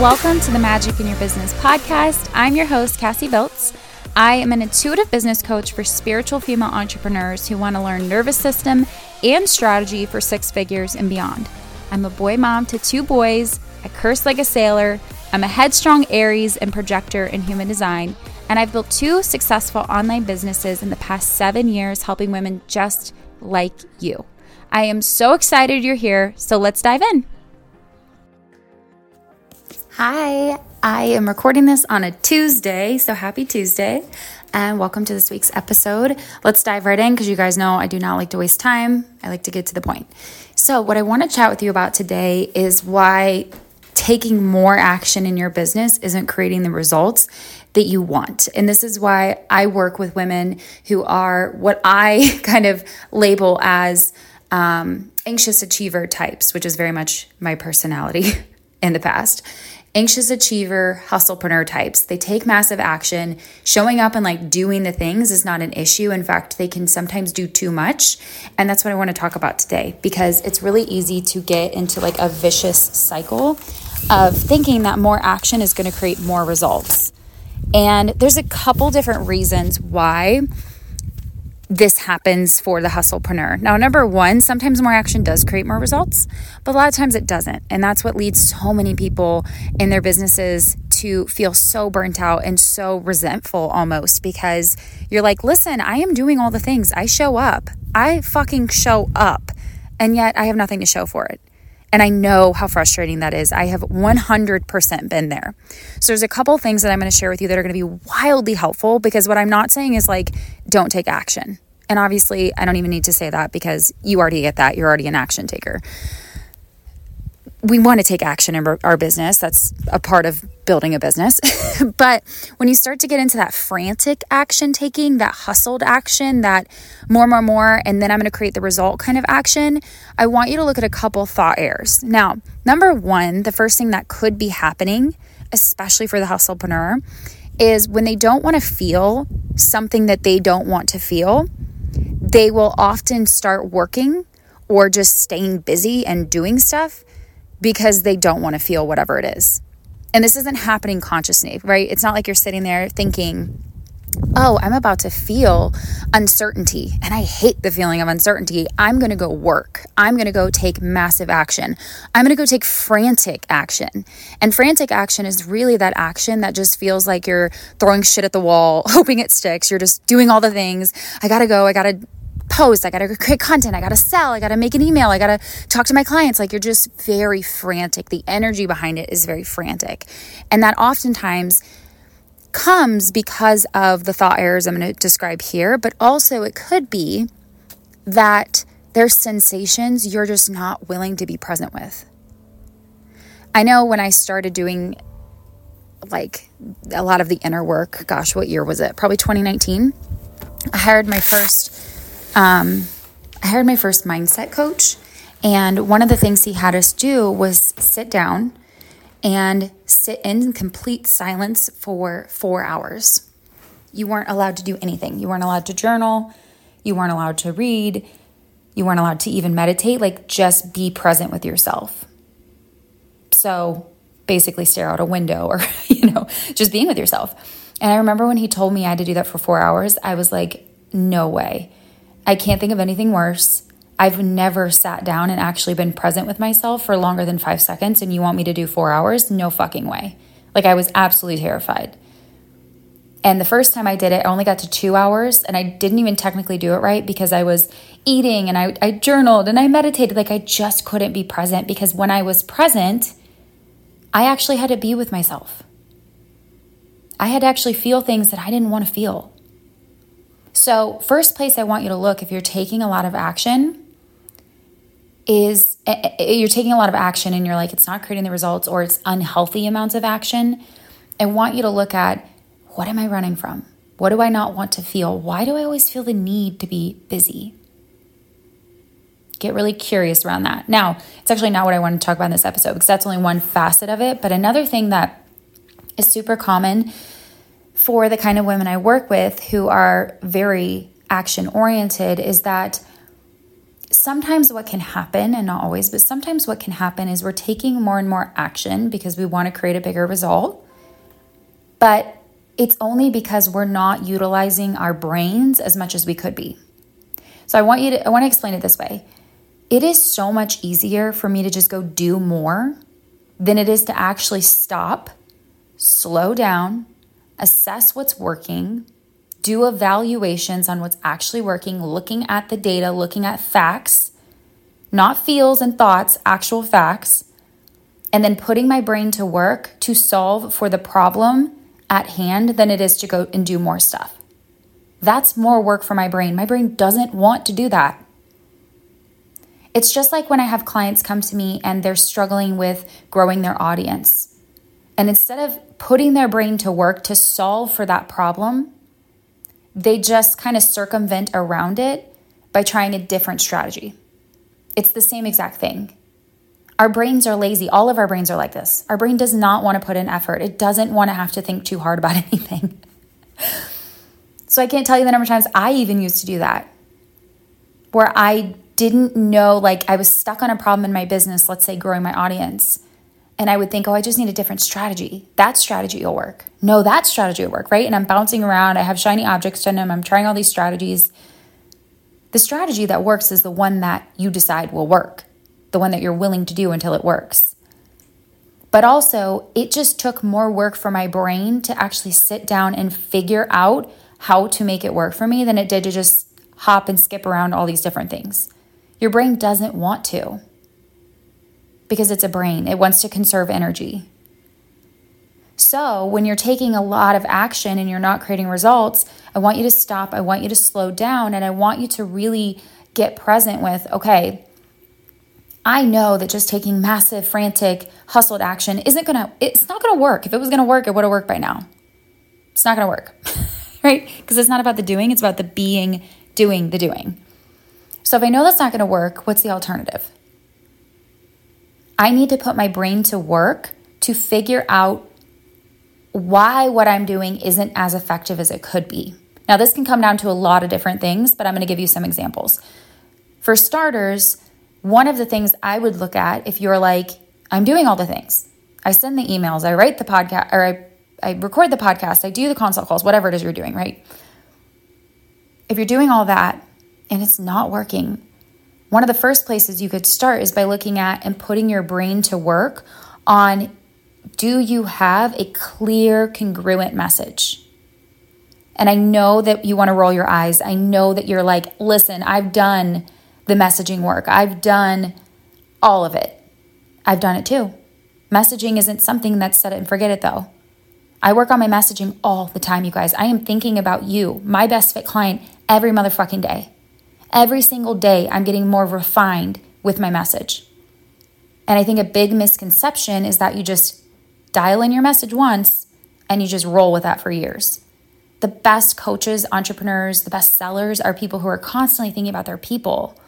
Welcome to the Magic in Your Business podcast. I'm your host, Cassie Biltz. I am an intuitive business coach for spiritual female entrepreneurs who want to learn nervous system and strategy for six figures and beyond. I'm a boy mom to two boys. I curse like a sailor. I'm a headstrong Aries and projector in human design. And I've built two successful online businesses in the past 7 years, helping women just like you. I am so excited you're here, so let's dive in. Hi, I am recording this on a Tuesday, so happy Tuesday, and welcome to this week's episode. Let's dive right in because you guys know I do not like to waste time. I like to get to the point. So what I want to chat with you about today is why taking more action in your business isn't creating the results that you want. And this is why I work with women who are what I kind of label as anxious achiever types, which is very much my personality in the past. Anxious achiever, hustlepreneur types. They take massive action. Showing up and like doing the things is not an issue. In fact, they can sometimes do too much. And that's what I want to talk about today because it's really easy to get into like a vicious cycle of thinking that more action is going to create more results. And there's a couple different reasons why this happens for the hustlepreneur. Now, number one, sometimes more action does create more results, but a lot of times it doesn't. And that's what leads so many people in their businesses to feel so burnt out and so resentful almost because you're like, listen, I am doing all the things. I show up. I fucking show up. And yet I have nothing to show for it. And I know how frustrating that is. I have 100% been there. So there's a couple things that I'm going to share with you that are going to be wildly helpful because what I'm not saying is like, don't take action. And obviously I don't even need to say that because you already get that. You're already an action taker. We want to take action in our business. That's a part of building a business. But when you start to get into that frantic action taking, that hustled action, that more, and then I'm going to create the result kind of action, I want you to look at a couple thought errors. Now, number one, the first thing that could be happening, especially for the hustlepreneur, is when they don't want to feel something that they don't want to feel, they will often start working or just staying busy and doing stuff because they don't want to feel whatever it is. And this isn't happening consciously, right? It's not like you're sitting there thinking, oh, I'm about to feel uncertainty and I hate the feeling of uncertainty. I'm going to go work. I'm going to go take massive action. I'm going to go take frantic action. And frantic action is really that action that just feels like you're throwing shit at the wall, hoping it sticks. You're just doing all the things. I got to go. I got to post, I gotta create content, I gotta sell, I gotta make an email, I gotta talk to my clients. Like you're just very frantic. The energy behind it is very frantic. And that oftentimes comes because of the thought errors I'm gonna describe here, but also it could be that there's sensations you're just not willing to be present with. I know when I started doing like a lot of the inner work, gosh, what year was it? Probably 2019. I hired my first mindset coach, and one of the things he had us do was sit down and sit in complete silence for 4 hours. You weren't allowed to do anything. You weren't allowed to journal. You weren't allowed to read. You weren't allowed to even meditate. Like just be present with yourself. So basically stare out a window or, you know, just being with yourself. And I remember when he told me I had to do that for 4 hours, I was like, no way. I can't think of anything worse. I've never sat down and actually been present with myself for longer than 5 seconds, and you want me to do 4 hours? No fucking way. Like I was absolutely terrified. And the first time I did it, I only got to 2 hours, and I didn't even technically do it right because I was eating and I journaled and I meditated. Like I just couldn't be present because when I was present, I actually had to be with myself. I had to actually feel things that I didn't want to feel. So first place I want you to look if you're taking a lot of action is you're taking a lot of action and you're like, it's not creating the results or it's unhealthy amounts of action. I want you to look at what am I running from? What do I not want to feel? Why do I always feel the need to be busy? Get really curious around that. Now, it's actually not what I want to talk about in this episode because that's only one facet of it. But another thing that is super common for the kind of women I work with who are very action oriented is that sometimes what can happen, and not always, but sometimes what can happen is we're taking more and more action because we want to create a bigger result, but it's only because we're not utilizing our brains as much as we could be. So I want to explain it this way. It is so much easier for me to just go do more than it is to actually stop, slow down, assess what's working, do evaluations on what's actually working, looking at the data, looking at facts, not feels and thoughts, actual facts, and then putting my brain to work to solve for the problem at hand than it is to go and do more stuff. That's more work for my brain. My brain doesn't want to do that. It's just like when I have clients come to me and they're struggling with growing their audience. And instead of putting their brain to work to solve for that problem, they just kind of circumvent around it by trying a different strategy. It's the same exact thing. Our brains are lazy. All of our brains are like this. Our brain does not want to put in effort. It doesn't want to have to think too hard about anything. So I can't tell you the number of times I even used to do that, where I didn't know, like I was stuck on a problem in my business, let's say growing my audience. And I would think, oh, I just need a different strategy. That strategy will work. No, that strategy will work, right? And I'm bouncing around. I have shiny objects to them. I'm trying all these strategies. The strategy that works is the one that you decide will work, the one that you're willing to do until it works. But also, it just took more work for my brain to actually sit down and figure out how to make it work for me than it did to just hop and skip around all these different things. Your brain doesn't want to, because it's a brain. It wants to conserve energy. So when you're taking a lot of action and you're not creating results, I want you to stop. I want you to slow down. And I want you to really get present with, okay, I know that just taking massive, frantic, hustled action it's not going to work. If it was going to work, it would have worked by now. It's not going to work, right? Because it's not about the doing. It's about the being, doing the doing. So if I know that's not going to work, what's the alternative? I need to put my brain to work to figure out why what I'm doing isn't as effective as it could be. Now, this can come down to a lot of different things, but I'm going to give you some examples. For starters, one of the things I would look at if you're like, I'm doing all the things. I send the emails, I write the podcast, or I record the podcast, I do the consult calls, whatever it is you're doing, right? If you're doing all that and it's not working, one of the first places you could start is by looking at and putting your brain to work on, do you have a clear, congruent message? And I know that you want to roll your eyes. I know that you're like, listen, I've done the messaging work. I've done all of it. I've done it too. Messaging isn't something that's set it and forget it though. I work on my messaging all the time, you guys. I am thinking about you, my best fit client, every motherfucking day. Every single day, I'm getting more refined with my message. And I think a big misconception is that you just dial in your message once and you just roll with that for years. The best coaches, entrepreneurs, the best sellers are people who are constantly thinking about their people,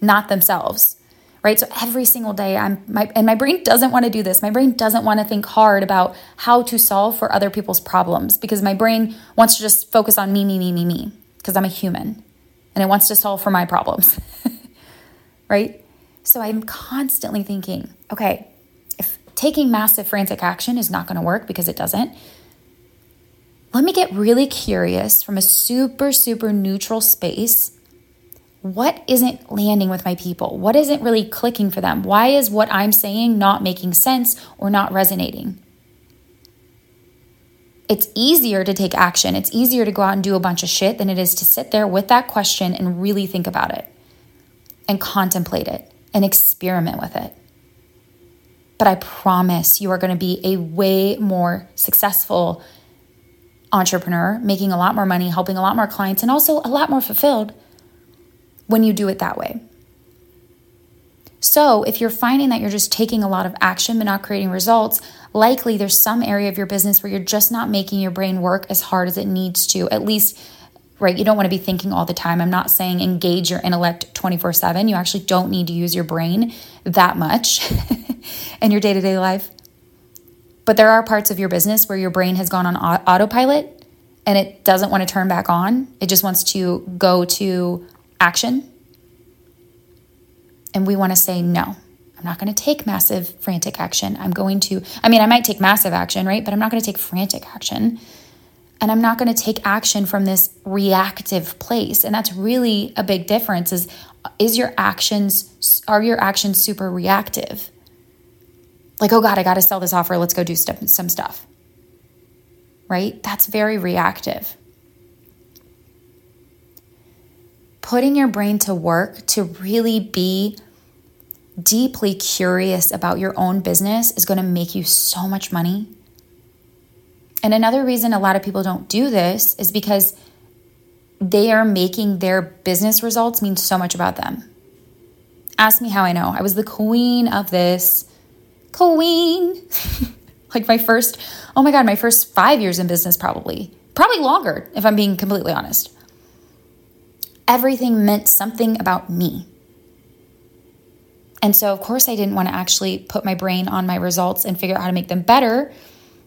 not themselves, right? So every single day, my brain doesn't want to do this. My brain doesn't want to think hard about how to solve for other people's problems because my brain wants to just focus on me, because I'm a human. And it wants to solve for my problems, right? So I'm constantly thinking, okay, if taking massive frantic action is not going to work because it doesn't, let me get really curious from a super, super neutral space. What isn't landing with my people? What isn't really clicking for them? Why is what I'm saying not making sense or not resonating? It's easier to take action. It's easier to go out and do a bunch of shit than it is to sit there with that question and really think about it and contemplate it and experiment with it. But I promise you are going to be a way more successful entrepreneur, making a lot more money, helping a lot more clients, and also a lot more fulfilled when you do it that way. So if you're finding that you're just taking a lot of action but not creating results, likely there's some area of your business where you're just not making your brain work as hard as it needs to. At least, right, you don't want to be thinking all the time. I'm not saying engage your intellect 24/7. You actually don't need to use your brain that much in your day-to-day life. But there are parts of your business where your brain has gone on autopilot and it doesn't want to turn back on. It just wants to go to action. and we want to say, no, I'm not going to take massive frantic action. I might take massive action, right? But I'm not going to take frantic action. And I'm not going to take action from this reactive place. And that's really a big difference are your actions super reactive? Like, oh God, I got to sell this offer. Let's go do some stuff, right? That's very reactive. Putting your brain to work to really be deeply curious about your own business is going to make you so much money. And another reason a lot of people don't do this is because they are making their business results mean so much about them. Ask me how I know. I was the queen of this. Queen. Like my first 5 years in business, probably longer if I'm being completely honest. Everything meant something about me. And so of course I didn't want to actually put my brain on my results and figure out how to make them better.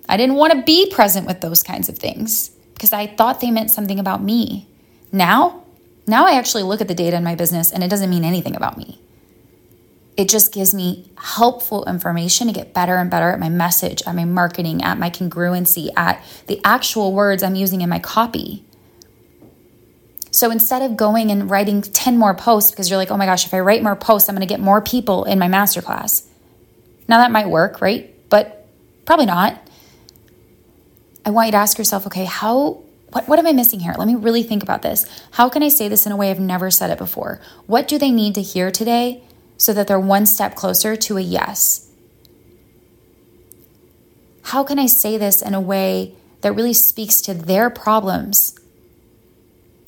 I didn't want to be present with those kinds of things because I thought they meant something about me. Now I actually look at the data in my business and it doesn't mean anything about me. It just gives me helpful information to get better and better at my message, at my marketing, at my congruency, at the actual words I'm using in my copy. So instead of going and writing 10 more posts because you're like, oh my gosh, if I write more posts, I'm going to get more people in my masterclass. Now that might work, right? But probably not. I want you to ask yourself, okay, what am I missing here? Let me really think about this. How can I say this in a way I've never said it before? What do they need to hear today so that they're one step closer to a yes? How can I say this in a way that really speaks to their problems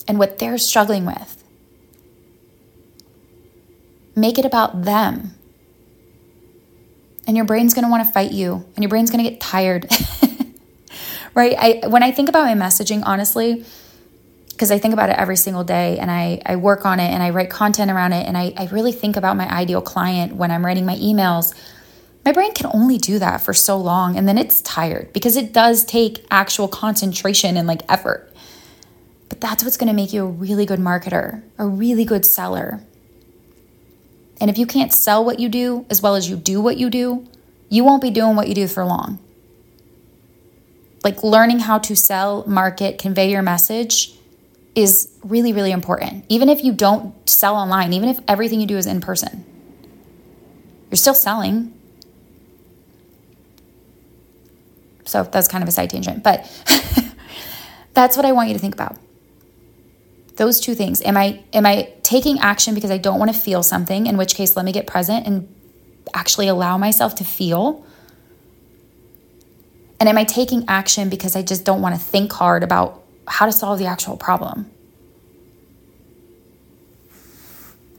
and what they're struggling with? Make it about them. And your brain's going to want to fight you, and your brain's going to get tired, right? When I think about my messaging, honestly, because I think about it every single day, and I work on it, and I write content around it, and I really think about my ideal client when I'm writing my emails. My brain can only do that for so long, and then it's tired because it does take actual concentration and effort. But that's what's going to make you a really good marketer, a really good seller. And if you can't sell what you do as well as you do what you won't be doing what you do for long. Learning how to sell, market, convey your message is really, really important. Even if you don't sell online, even if everything you do is in person, you're still selling. So that's kind of a side tangent, but that's what I want you to think about. Those two things. Am I taking action because I don't want to feel something, in which case let me get present and actually allow myself to feel? And am I taking action because I just don't want to think hard about how to solve the actual problem?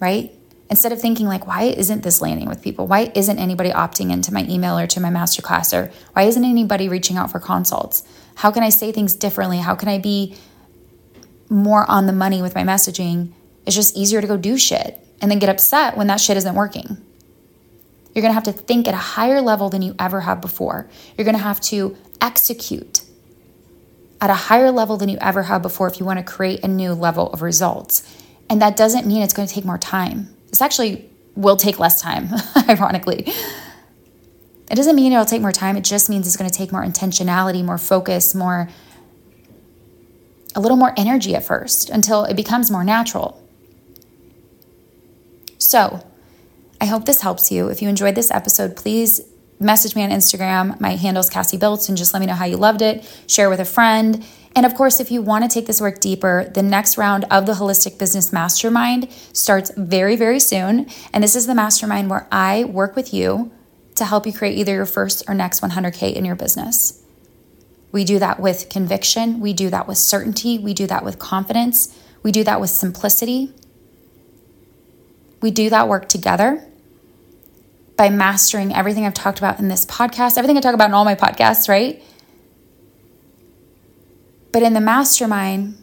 Right? Instead of thinking why isn't this landing with people? Why isn't anybody opting into my email or to my masterclass? Or why isn't anybody reaching out for consults? How can I say things differently? How can I be more on the money with my messaging? It's just easier to go do shit and then get upset when that shit isn't working. You're going to have to think at a higher level than you ever have before. You're going to have to execute at a higher level than you ever have before if you want to create a new level of results. And that doesn't mean it's going to take more time. This actually will take less time, ironically. It doesn't mean it'll take more time. It just means it's going to take more intentionality, more focus, a little more energy at first until it becomes more natural. So I hope this helps you. If you enjoyed this episode, please message me on Instagram. My handle's Cassie Biltz, and just let me know how you loved it. Share with a friend. And of course, if you want to take this work deeper, the next round of the Holistic Business Mastermind starts very, very soon. And this is the mastermind where I work with you to help you create either your first or next 100K in your business. We do that with conviction. We do that with certainty. We do that with confidence. We do that with simplicity. We do that work together by mastering everything I've talked about in this podcast, everything I talk about in all my podcasts, right? But in the mastermind,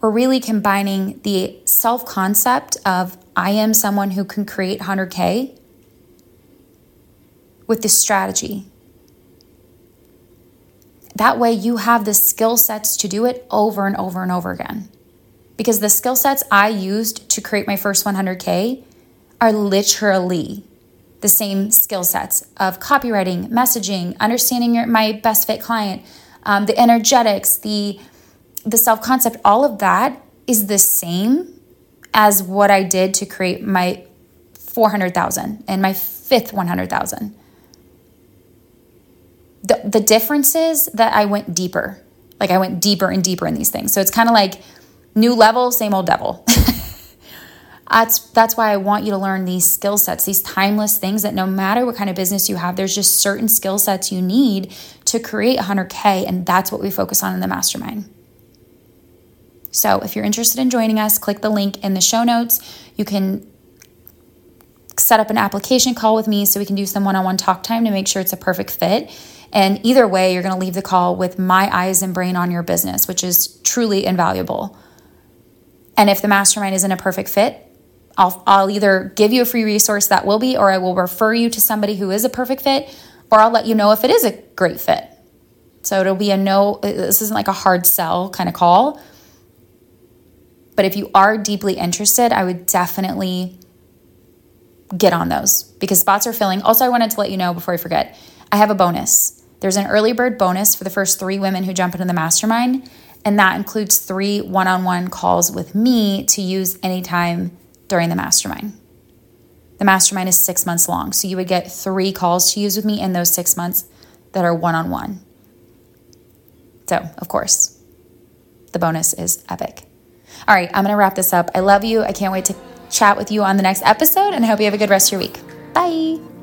we're really combining the self-concept of I am someone who can create 100K with the strategy. That way you have the skill sets to do it over and over and over again. Because the skill sets I used to create my first 100K, are literally the same skill sets of copywriting, messaging, understanding my best fit client, the energetics, the self-concept, all of that is the same as what I did to create my 400,000 and my fifth 100,000. The difference is that I went deeper. Like I went deeper and deeper in these things. So it's kind of like new level, same old devil. That's why I want you to learn these skill sets, these timeless things that no matter what kind of business you have, there's just certain skill sets you need to create 100K. And that's what we focus on in the mastermind. So if you're interested in joining us, click the link in the show notes. You can set up an application call with me so we can do some one-on-one talk time to make sure it's a perfect fit. And either way, you're going to leave the call with my eyes and brain on your business, which is truly invaluable. And if the mastermind isn't a perfect fit, I'll either give you a free resource that will be, or I will refer you to somebody who is a perfect fit, or I'll let you know if it is a great fit. So it'll be this isn't like a hard sell kind of call. But if you are deeply interested, I would definitely get on those because spots are filling. Also, I wanted to let you know before I forget, I have a bonus. There's an early bird bonus for the first 3 women who jump into the mastermind. And that includes 3 one-on-one calls with me to use anytime during the mastermind. The mastermind is 6 months long. So you would get 3 calls to use with me in those 6 months that are one-on-one. So of course, the bonus is epic. All right, I'm going to wrap this up. I love you. I can't wait to chat with you on the next episode, and I hope you have a good rest of your week. Bye.